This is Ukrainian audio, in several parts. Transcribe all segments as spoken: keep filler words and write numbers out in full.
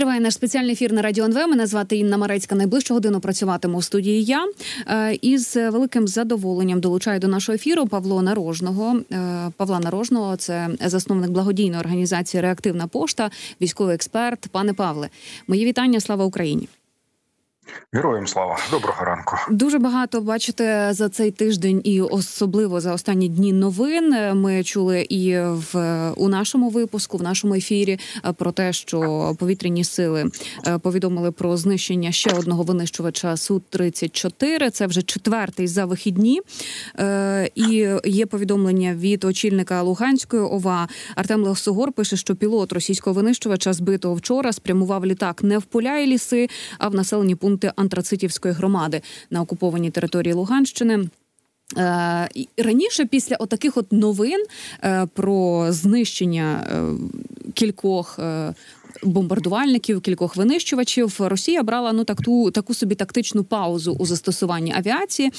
Триває наш спеціальний ефір на Радіо ен ве. Мене звати Інна Марецька. Найближчу годину працюватиму в студії я. І з великим задоволенням долучаю до нашого ефіру Павло Нарожного. Павла Нарожного – це засновник благодійної організації «Реактивна пошта», військовий експерт. Пане Павле, мої вітання. Слава Україні! Героям слава. Доброго ранку. Дуже багато, бачите, за цей тиждень і особливо за останні дні новин. Ми чули і в, у нашому випуску, в нашому ефірі про те, що повітряні сили повідомили про знищення ще одного винищувача Су тридцять чотири. Це вже четвертий за вихідні. І є повідомлення від очільника Луганської ОВА. Артем Леосугор пише, що пілот російського винищувача, збитого вчора, спрямував літак не в поля і ліси, а в населені пункти Антрацитівської громади на окупованій території Луганщини. Раніше, після отаких от новин про знищення кількох бомбардувальників, кількох винищувачів, Росія брала ну так ту таку собі тактичну паузу у застосуванні авіації.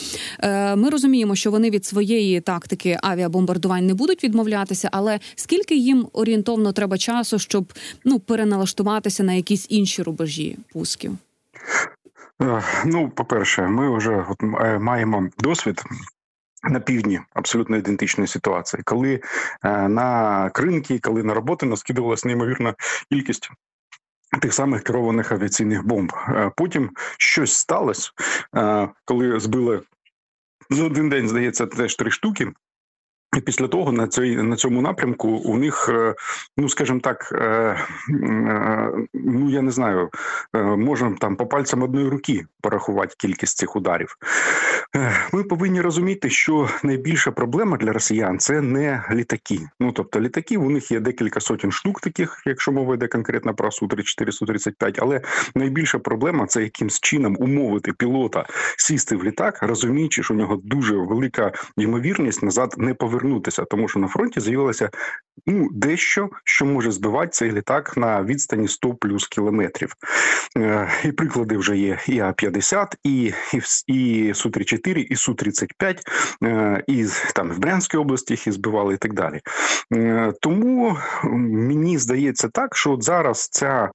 Ми розуміємо, що вони від своєї тактики авіабомбардувань не будуть відмовлятися, але скільки їм орієнтовно треба часу, щоб ну переналаштуватися на якісь інші рубежі пусків? Ну, по-перше, ми вже от маємо досвід на півдні абсолютно ідентичної ситуації, коли на кринки, коли на роботи наскидувалася неймовірна кількість тих самих керованих авіаційних бомб. Потім щось сталося, коли збили за один день, здається, теж три штуки. І після того на цій, на цьому напрямку у них, ну, скажімо так, ну, я не знаю, можемо там по пальцям одної руки порахувати кількість цих ударів. Ми повинні розуміти, що найбільша проблема для росіян – це не літаки. Ну, тобто, літаки, у них є декілька сотень штук таких, якщо мова йде конкретно про Су тридцять чотири, Су тридцять п'ять, але найбільша проблема – це якимсь чином умовити пілота сісти в літак, розуміючи, що у нього дуже велика ймовірність назад не повернути. Тому що на фронті з'явилося ну, дещо, що може збивати цей літак на відстані сто плюс кілометрів. Е, і приклади вже є і А п'ятдесят, і, і, і Су тридцять чотири, і Су тридцять п'ять, е, і там в Брянській області їх і збивали і так далі. Е, тому мені здається так, що от зараз ця,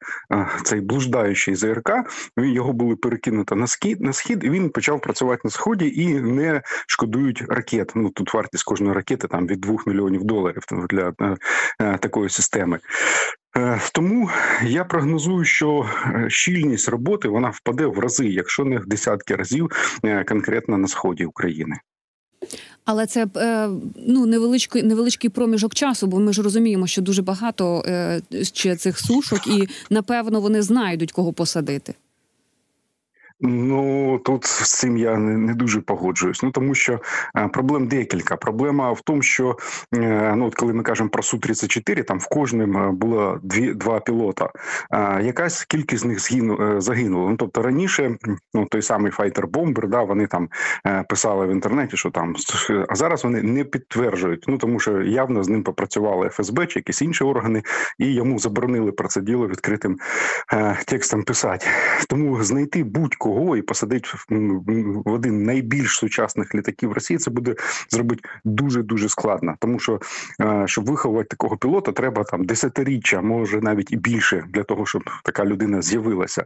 цей блуждаючий ЗРК, його були перекинуто на схід, на схід, і він почав працювати на сході, і не шкодують ракет. Ну, тут вартість кожної ракети там від двох мільйонів доларів для такої системи. Тому я прогнозую, що щільність роботи вона впаде в рази, якщо не в десятки разів, конкретно на сході України. Але це ну, невеличкий, невеличкий проміжок часу, бо ми ж розуміємо, що дуже багато ще цих сушок і, напевно, вони знайдуть, кого посадити. Ну, тут з цим я не дуже погоджуюсь, ну тому що проблем декілька. Проблема в тому, що ну, от коли ми кажемо про Су тридцять чотири, там в кожному було дві, два пілота, якась кількість з них загинула. Ну, тобто раніше ну, той самий файтер-бомбер, да, вони там писали в інтернеті, що там, а зараз вони не підтверджують, ну тому що явно з ним попрацювали еф ес бе чи якісь інші органи, і йому заборонили про це діло відкритим текстом писати. Тому знайти будь-кого кого і посадити в один з найбільш сучасних літаків Росії, це буде зробити дуже-дуже складно. Тому що, щоб виховувати такого пілота, треба там десятиріччя, може навіть і більше, для того, щоб така людина з'явилася.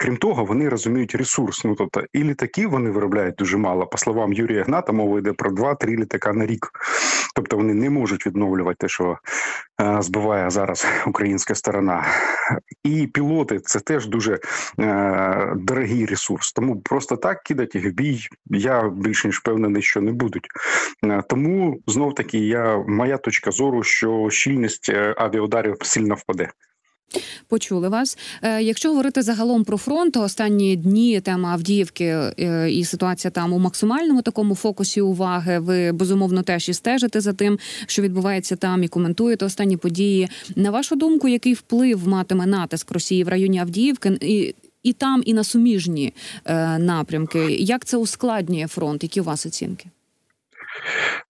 Крім того, вони розуміють ресурс. Ну, тобто, і літаків вони виробляють дуже мало. По словам Юрія Гната, мова йде про два-три літака на рік. Тобто вони не можуть відновлювати те, що збиває зараз українська сторона. І пілоти – це теж дуже дорогі ресурс. Тому просто так кидати їх в бій, я більш ніж впевнений, що не будуть. Тому, знов-таки, я, моя точка зору, що щільність авіаударів сильно впаде. Почули вас. Якщо говорити загалом про фронт, останні дні тема Авдіївки і ситуація там у максимальному такому фокусі уваги. Ви, безумовно, теж і стежите за тим, що відбувається там, і коментуєте останні події. На вашу думку, який вплив матиме натиск Росії в районі Авдіївки і І там, і на суміжні е, напрямки. Як це ускладнює фронт? Які у вас оцінки?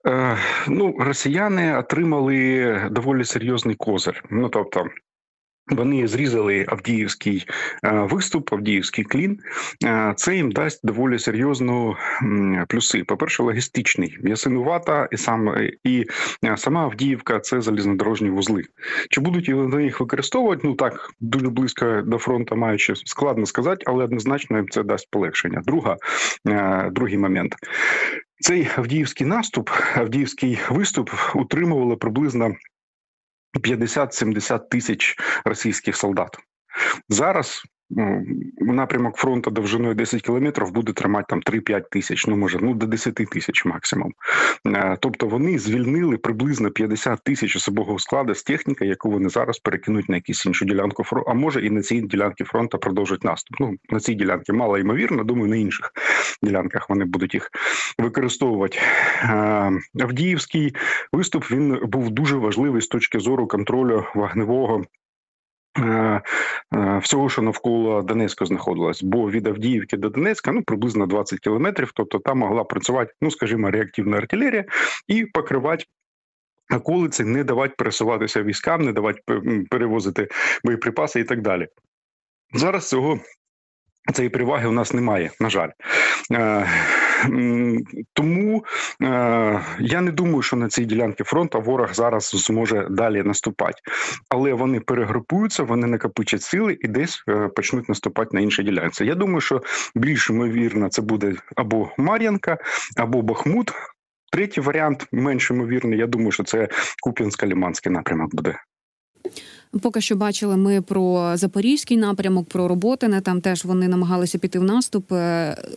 Е, ну, росіяни отримали доволі серйозний козир. Ну, тобто, Вони зрізали авдіївський виступ, авдіївський клін. Це їм дасть доволі серйозно плюси. По-перше, логістичний. Ясинувата і, сам, і сама Авдіївка – це залізнодорожні вузли. Чи будуть вони їх використовувати? Ну так, дуже близько до фронту маючи, складно сказати, але однозначно це дасть полегшення. Друга, другий момент. Цей авдіївський наступ, авдіївський виступ утримувало приблизно п'ятдесят-сімдесят тисяч російських солдат. Зараз напрямок фронту довжиною десять кілометрів буде тримати там три-п'ять тисяч, ну може, ну до десять тисяч максимум. Тобто вони звільнили приблизно п'ятдесят тисяч особового складу з техніки, яку вони зараз перекинуть на якусь іншу ділянку фронту, а може і на цій ділянці фронту продовжать наступ. Ну, на цій ділянці мало ймовірно, думаю, на інших ділянках вони будуть їх використовувати. Авдіївський виступ, він був дуже важливий з точки зору контролю вогневого всього, що навколо Донецька знаходилось. Бо від Авдіївки до Донецька, ну, приблизно двадцять кілометрів, тобто там могла працювати, ну, скажімо, реактивна артилерія і покривати околиці, не давати пересуватися військам, не давати перевозити боєприпаси і так далі. Зараз цього, цієї переваги у нас немає, на жаль. Тому е, я не думаю, що на цій ділянці фронту ворог зараз зможе далі наступати. Але вони перегрупуються, вони накопичать сили і десь е, почнуть наступати на інші ділянці. Я думаю, що більш ймовірно це буде або Мар'їнка, або Бахмут. Третій варіант, менш ймовірний, я думаю, що це Куп'янсько-Ліманський напрямок буде. Поки що бачили ми про Запорізький напрямок, про Роботине, там теж вони намагалися піти в наступ,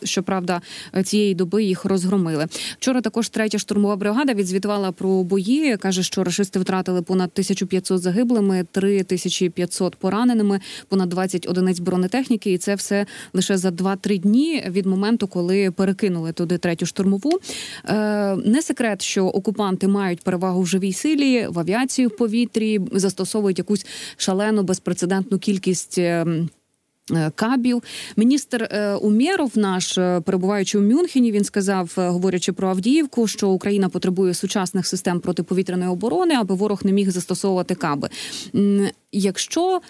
щоправда, цієї доби їх розгромили. Вчора також третя штурмова бригада відзвітувала про бої, каже, що рашисти втратили понад тисячу п'ятсот загиблими, три тисячі п'ятсот пораненими, понад двадцять одиниць бронетехніки, і це все лише за два-три дні від моменту, коли перекинули туди третю штурмову. Не секрет, що окупанти мають перевагу в живій силі, в авіації, в повітрі, застосовують якусь шалену, безпрецедентну кількість кабів. Міністр Умєров наш, перебуваючи у Мюнхені, він сказав, говорячи про Авдіївку, що Україна потребує сучасних систем протиповітряної оборони, аби ворог не міг застосовувати каби. Якщо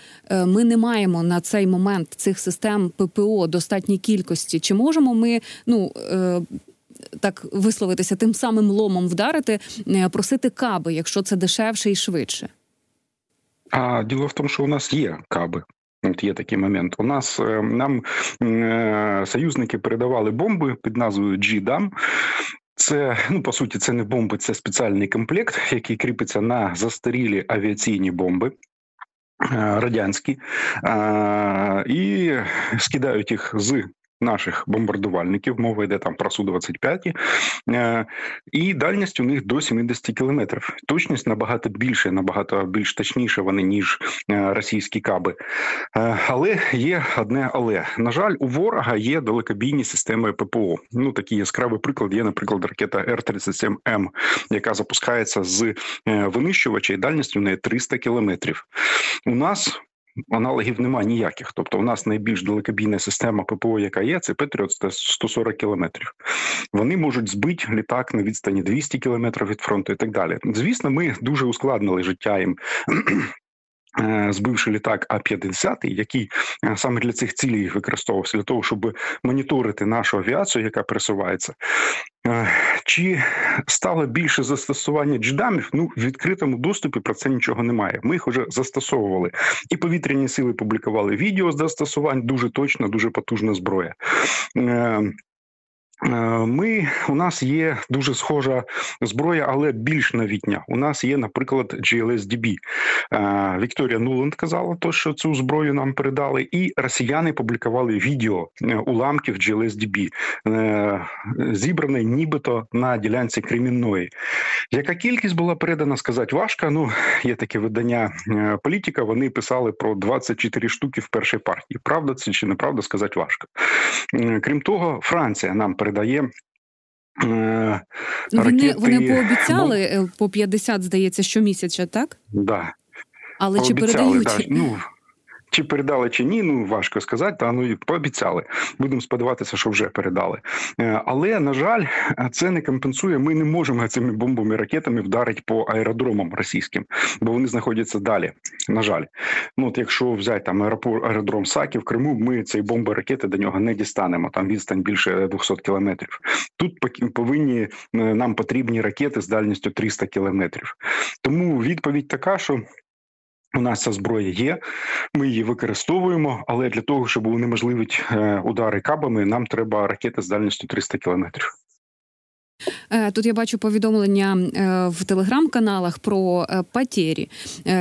ми не маємо на цей момент цих систем ППО достатній кількості, чи можемо ми, ну, так висловитися, тим самим ломом вдарити, просити каби, якщо це дешевше і швидше? А діло в тому, що у нас є каби. От є такий момент. У нас нам е, союзники передавали бомби під назвою джі дам. Це, ну, по суті, це не бомби, це спеціальний комплект, який кріпиться на застарілі авіаційні бомби радянські, е, і скидають їх з наших бомбардувальників, мова йде там про Су двадцять п'ять, і дальність у них до сімдесят кілометрів. Точність набагато більше, набагато більш точніше вони, ніж російські каби. Але є одне але. На жаль, у ворога є далекобійні системи ППО. Ну, такий яскравий приклад є, наприклад, ракета Р тридцять сім М, яка запускається з винищувача, і дальність у неї триста кілометрів. У нас аналогів немає ніяких. Тобто у нас найбільш далекобійна система ППО, яка є, це Петріот сто сорок кілометрів. Вони можуть збити літак на відстані двісті кілометрів від фронту і так далі. Звісно, ми дуже ускладнили життя їм, збивши літак А п'ятдесят, який саме для цих цілей використовувався, для того, щоб моніторити нашу авіацію, яка пересувається. Чи стало більше застосування джі дамів? Ну, в відкритому доступі про це нічого немає. Ми їх уже застосовували. І повітряні сили публікували відео з застосувань, дуже точна, дуже потужна зброя. Ми, у нас є дуже схожа зброя, але більш новітня. У нас є, наприклад, джі ел ес ді бі. Вікторія Нуланд казала, то, що цю зброю нам передали, і росіяни публікували відео уламків джі ел ес ді бі, зібране нібито на ділянці Кремінної. Яка кількість була передана, сказати важко. Ну, є таке видання «Політика», вони писали про двадцять чотири штуки в першій партії. Правда це чи неправда, сказати важко. Крім того, Франція нам передала Дає, е, вони, вони пообіцяли, ну, по п'ятдесят, здається, щомісяця, так? Да. Але обіцяли, чи передають? Да. Ну, Чи передали, чи ні, ну важко сказати, та ну і пообіцяли. Будемо сподіватися, що вже передали. Але, на жаль, це не компенсує. Ми не можемо цими бомбами, ракетами вдарити по аеродромам російським, бо вони знаходяться далі, на жаль. Ну, от якщо взяти там аеропорт, аеродром Саки в Криму, ми цієї бомби, ракети до нього не дістанемо, там відстань більше двісті кілометрів. Тут повинні, нам потрібні ракети з дальністю триста кілометрів. Тому відповідь така, що у нас ця зброя є, ми її використовуємо, але для того, щоб унеможливити удари кабами, нам треба ракети з дальністю триста кілометрів. Тут я бачу повідомлення в телеграм-каналах про потери.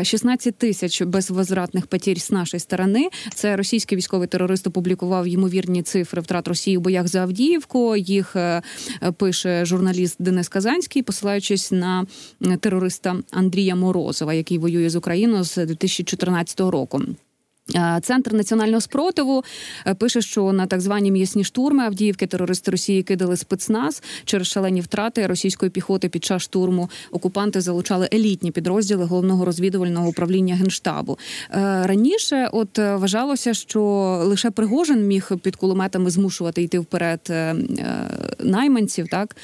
шістнадцять тисяч безвозвратних потерь з нашої сторони. Це російський військовий терорист опублікував ймовірні цифри втрат Росії у боях за Авдіївку. Їх пише журналіст Денис Казанський, посилаючись на терориста Андрія Морозова, який воює з Україною з дві тисячі чотирнадцятого року. Центр національного спротиву пише, що на так звані м'ясні штурми Авдіївки терористи Росії кидали спецназ. Через шалені втрати російської піхоти під час штурму окупанти залучали елітні підрозділи Головного розвідувального управління Генштабу. Раніше от вважалося, що лише Пригожин міг під кулеметами змушувати йти вперед найманців, так,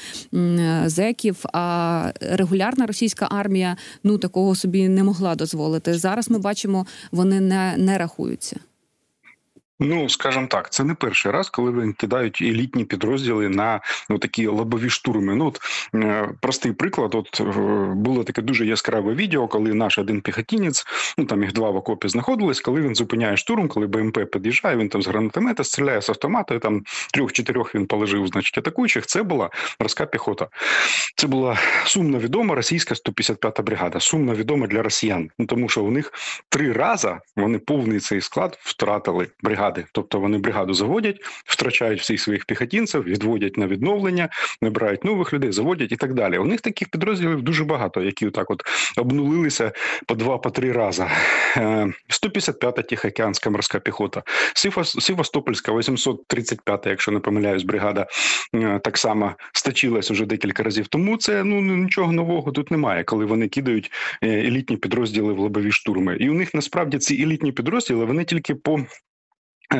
зеків, а регулярна російська армія, ну, такого собі не могла дозволити. Зараз ми бачимо, вони не, не рахують. Ну, скажімо так, це не перший раз, коли вони кидають елітні підрозділи на ну, такі лобові штурми. Ну, от, е, простий приклад. От, е, було таке дуже яскраве відео, коли наш один піхотінець, ну там їх два в окопі знаходились, коли він зупиняє штурм, коли БМП під'їжджає, він там з гранатомета стріляє з автомата, і там трьох-чотирьох він положив, значить, атакуючих. Це була морська піхота. Це була сумно відома російська сто п'ятдесят п'ята бригада, сумно відома для росіян. Ну, тому що у них три рази вони повний цей склад втратили бригади. Тобто вони бригаду заводять, втрачають всіх своїх піхотинців, відводять на відновлення, набирають нових людей, заводять і так далі. У них таких підрозділів дуже багато, які отак от обнулилися по два, по три рази. сто п'ятдесят п'ята Тихоокеанська морська піхота, Севастопольська вісімсот тридцять п'ята, якщо не помиляюсь, бригада так само стачилась уже декілька разів. Тому це ну нічого нового тут немає, коли вони кидають елітні підрозділи в лобові штурми. І у них насправді ці елітні підрозділи, вони тільки по...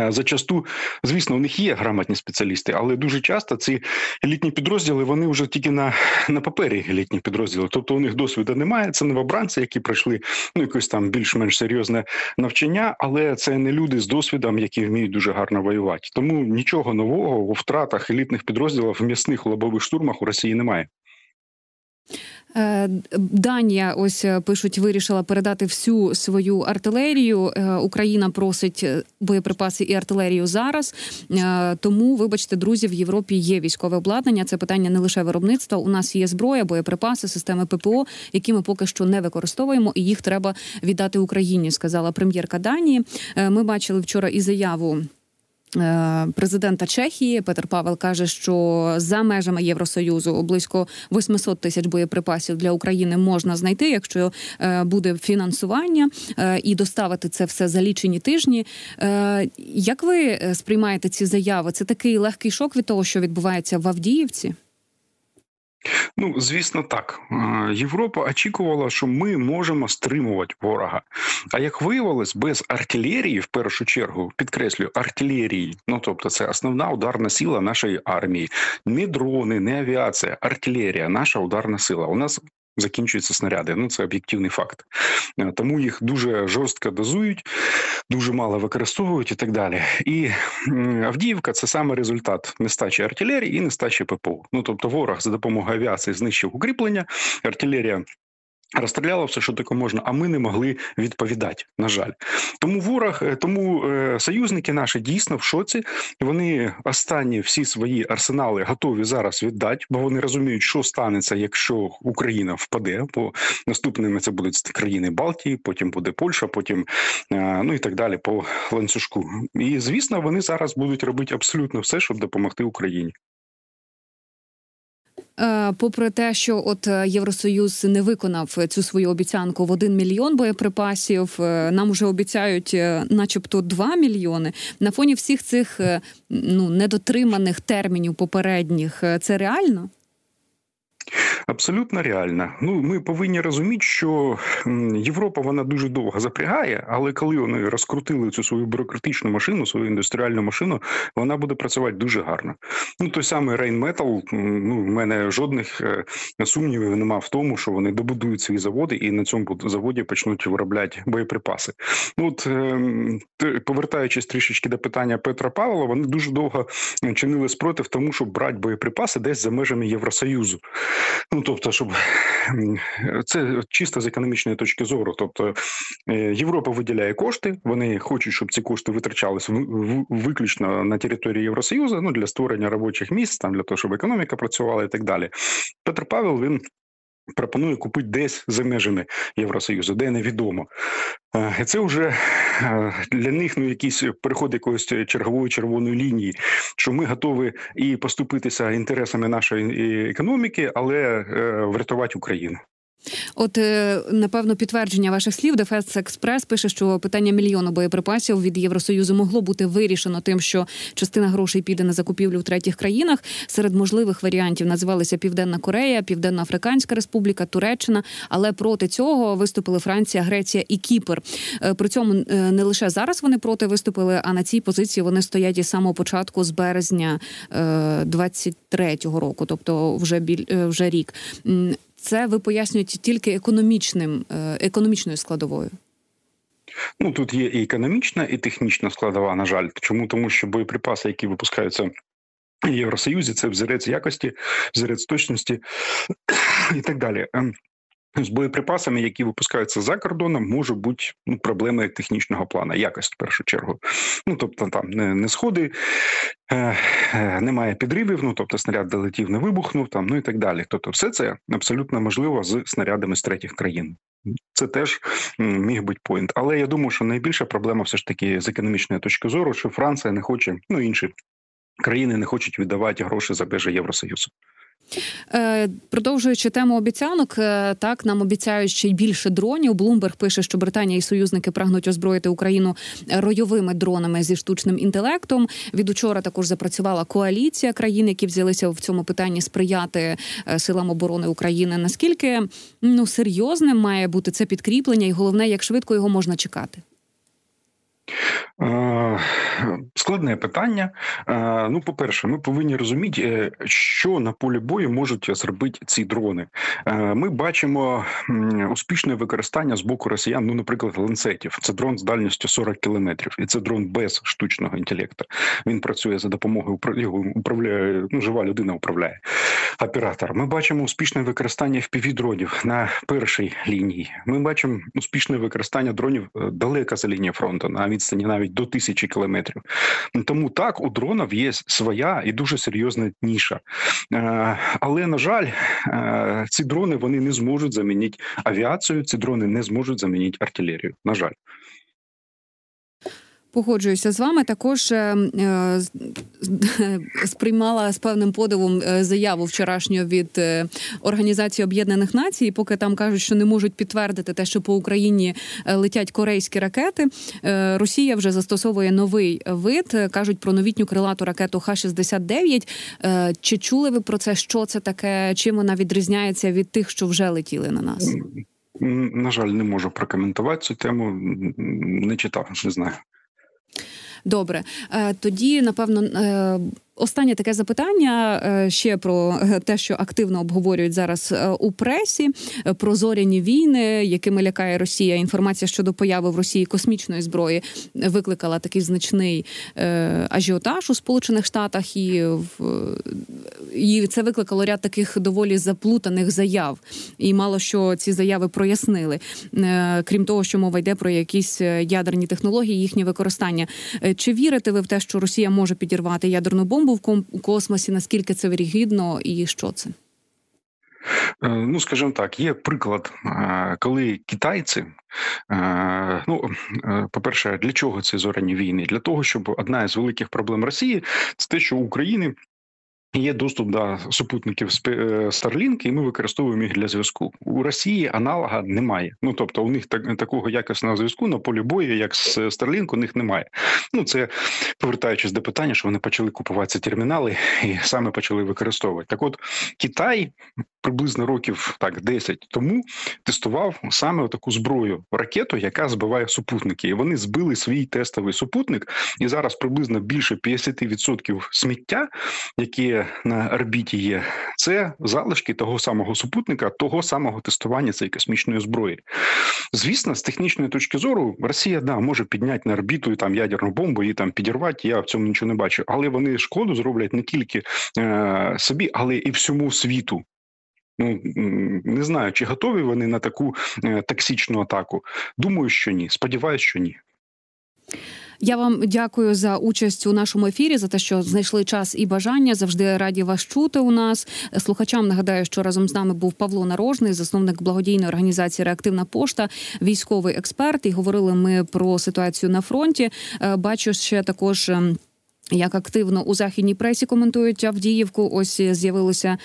Зачасту, звісно, у них є грамотні спеціалісти, але дуже часто ці елітні підрозділи, вони вже тільки на, на папері елітні підрозділи. Тобто у них досвіду немає, це новобранці, які пройшли ну, якось там більш-менш серйозне навчання, але це не люди з досвідом, які вміють дуже гарно воювати. Тому нічого нового у втратах елітних підрозділів в м'ясних лобових штурмах у Росії немає. Данія, ось пишуть, вирішила передати всю свою артилерію. Україна просить боєприпаси і артилерію зараз. Тому, вибачте, друзі, в Європі є військове обладнання. Це питання не лише виробництва. У нас є зброя, боєприпаси, системи ППО, які ми поки що не використовуємо, і їх треба віддати Україні, сказала прем'єрка Данії. Ми бачили вчора і заяву президента Чехії. Петер Павел каже, що за межами Євросоюзу близько вісімсот тисяч боєприпасів для України можна знайти, якщо буде фінансування, і доставити це все за лічені тижні. Як ви сприймаєте ці заяви? Це такий легкий шок від того, що відбувається в Авдіївці? Ну, звісно, так. Європа очікувала, що ми можемо стримувати ворога. А як виявилось, без артилерії, в першу чергу, підкреслюю, артилерії, ну, тобто це основна ударна сила нашої армії. Не дрони, не авіація, артилерія, наша ударна сила. У нас закінчуються снаряди. Ну, це об'єктивний факт. Тому їх дуже жорстко дозують, дуже мало використовують і так далі. І Авдіївка – це саме результат нестачі артилерії і нестачі ППО. Ну, тобто ворог за допомогою авіації знищив укріплення, артилерія розстріляла все, що таке можна, а ми не могли відповідати, на жаль. Тому ворог, тому союзники наші дійсно в шоці. Вони останні всі свої арсенали готові зараз віддати, бо вони розуміють, що станеться, якщо Україна впаде. Бо наступними це будуть країни Балтії, потім буде Польща, потім, ну і так далі по ланцюжку. І, звісно, вони зараз будуть робити абсолютно все, щоб допомогти Україні. Попри те, що от Євросоюз не виконав цю свою обіцянку в один мільйон боєприпасів, нам уже обіцяють начебто два мільйони. На фоні всіх цих ну недотриманих термінів попередніх, це реально? Абсолютно реально. Ну, ми повинні розуміти, що Європа, вона дуже довго запрягає, але коли вони розкрутили цю свою бюрократичну машину, свою індустріальну машину, вона буде працювати дуже гарно. Ну, той самий Рейнметал, ну, в мене жодних сумнівів нема в тому, що вони добудують свої заводи і на цьому заводі почнуть виробляти боєприпаси. Ну, от, повертаючись трішечки до питання Петра Павла, вони дуже довго чинили спротив тому, щоб брати боєприпаси десь за межами Євросоюзу. Ну, тобто, щоб це чисто з економічної точки зору. Тобто, Європа виділяє кошти, вони хочуть, щоб ці кошти витрачалися виключно на території Євросоюзу, ну, для створення робочих місць, там, для того, щоб економіка працювала і так далі. Петер Павел, він пропонує купити десь за межами Євросоюзу, де невідомо. І це вже для них, ну, якийсь переход якоїсь чергової червоної лінії, що ми готові і поступитися інтересами нашої економіки, але врятувати Україну. От, напевно, підтвердження ваших слів. Defense Express пише, що питання мільйону боєприпасів від Євросоюзу могло бути вирішено тим, що частина грошей піде на закупівлю в третіх країнах. Серед можливих варіантів називалися Південна Корея, Південно-Африканська Республіка, Туреччина, але проти цього виступили Франція, Греція і Кіпр. При цьому не лише зараз вони проти виступили, а на цій позиції вони стоять із самого початку, з березня двадцять третього року, тобто вже біль, вже рік. Це ви пояснюєте тільки економічним, економічною складовою? Ну, тут є і економічна, і технічна складова, на жаль. Чому? Тому що боєприпаси, які випускаються в Євросоюзі, це взірець якості, взірець точності і так далі. З боєприпасами, які випускаються за кордоном, може бути, ну, проблеми технічного плану, якості в першу чергу. Ну, тобто там не, не сходи, е, е, немає підривів, ну, тобто снаряд долетів, не вибухнув, там, ну і так далі. Тобто все це абсолютно можливо з снарядами з третіх країн. Це теж міг бути поінт. Але я думаю, що найбільша проблема все ж таки з економічної точки зору, що Франція не хоче, ну, інші країни не хочуть віддавати гроші за межі Євросоюзу. Продовжуючи тему обіцянок, так, нам обіцяють ще й більше дронів. Блумберг пише, що Британія і союзники прагнуть озброїти Україну ройовими дронами зі штучним інтелектом. Від учора також запрацювала коаліція країн, які взялися в цьому питанні сприяти силам оборони України. Наскільки, ну, серйозним має бути це підкріплення і, головне, як швидко його можна чекати? Складне питання. Ну, по-перше, ми повинні розуміти, що на полі бою можуть зробити ці дрони. Ми бачимо успішне використання з боку росіян, ну, наприклад, ланцетів. Це дрон з дальністю сорок кілометрів, і це дрон без штучного інтелекту. Він працює за допомогою, його управляє, ну, жива людина управляє, оператор. Ми бачимо успішне використання еф пі ві-дронів на першій лінії. Ми бачимо успішне використання дронів далеко за лінією фронту, на відстані навіть до тисячі кілометрів. Тому так, у дронів є своя і дуже серйозна ніша. Але, на жаль, ці дрони, вони не зможуть замінити авіацію, ці дрони не зможуть замінити артилерію, на жаль. Погоджуюся з вами. Також е, сприймала з певним подивом заяву вчорашню від Організації Об'єднаних Націй, поки там кажуть, що не можуть підтвердити те, що по Україні летять корейські ракети. Е, Росія вже застосовує новий вид, кажуть про новітню крилату ракету Х шістдесят дев'ять. Е, чи чули ви про це? Що це таке? Чим вона відрізняється від тих, що вже летіли на нас? На жаль, не можу прокоментувати цю тему. Не читав, не знаю. Добре. Тоді, напевно, останнє таке запитання ще про те, що активно обговорюють зараз у пресі, про зоряні війни, якими лякає Росія. Інформація щодо появи в Росії космічної зброї викликала такий значний ажіотаж у Сполучених Штатах, і, і це викликало ряд таких доволі заплутаних заяв. І мало що ці заяви прояснили. Крім того, що мова йде про якісь ядерні технології, їхнє використання. Чи вірите ви в те, що Росія може підірвати ядерну бомбу в космосі, наскільки це вірогідно і що це? Ну, скажімо так, є приклад, коли китайці, ну, по-перше, для чого ці зоряні війни? Для того, щоб одна із великих проблем Росії – це те, що у України є доступ до супутників Starlink, і ми використовуємо їх для зв'язку. У Росії аналога немає. Ну, тобто, у них так, такого якісного зв'язку на полі бою, як з Starlink, у них немає. Ну, це, повертаючись до питання, що вони почали купувати термінали і саме почали використовувати. Так от, Китай приблизно років так десять тому тестував саме таку зброю, ракету, яка збиває супутники. І вони збили свій тестовий супутник, і зараз приблизно більше п'ятдесят відсотків сміття, яке на орбіті є, це залишки того самого супутника, того самого тестування цієї космічної зброї. Звісно, з технічної точки зору Росія, да, може підняти на орбіту і там ядерну бомбу, і там підірвати, я в цьому нічого не бачу. Але вони шкоду зроблять не тільки е, собі, але і всьому світу. Ну, не знаю, чи готові вони на таку е, токсичну атаку. Думаю, що ні. Сподіваюсь, що ні. Я вам дякую за участь у нашому ефірі, за те, що знайшли час і бажання. Завжди раді вас чути у нас. Слухачам нагадаю, що разом з нами був Павло Нарожний, засновник благодійної організації «Реактивна пошта», військовий експерт. І говорили ми про ситуацію на фронті. Бачу ще також, як активно у західній пресі коментують Авдіївку. Ось з'явилося,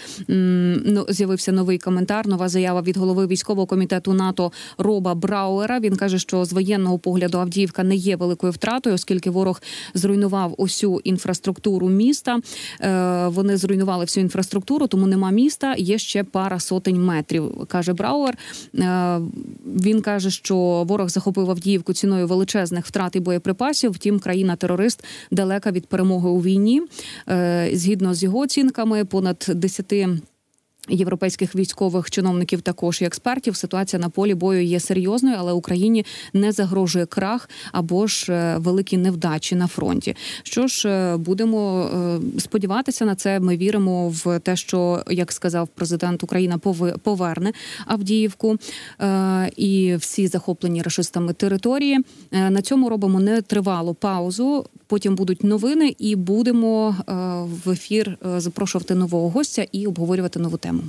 з'явився новий коментар, нова заява від голови військового комітету НАТО Роба Брауера. Він каже, що з воєнного погляду Авдіївка не є великою втратою, оскільки ворог зруйнував усю інфраструктуру міста. Вони зруйнували всю інфраструктуру, тому нема міста, є ще пара сотень метрів, каже Брауер. Він каже, що ворог захопив Авдіївку ціною величезних втрат і боєприпасів, втім країна-терорист далека від перемоги у війні. Згідно з його оцінками, понад десяти європейських військових чиновників також і експертів, ситуація на полі бою є серйозною, але Україні не загрожує крах або ж великі невдачі на фронті. Що ж, будемо сподіватися на це. Ми віримо в те, що, як сказав президент, Україна поверне Авдіївку і всі захоплені рашистами території. На цьому робимо нетривалу паузу. Потім будуть новини і будемо в ефір запрошувати нового гостя і обговорювати нову тему.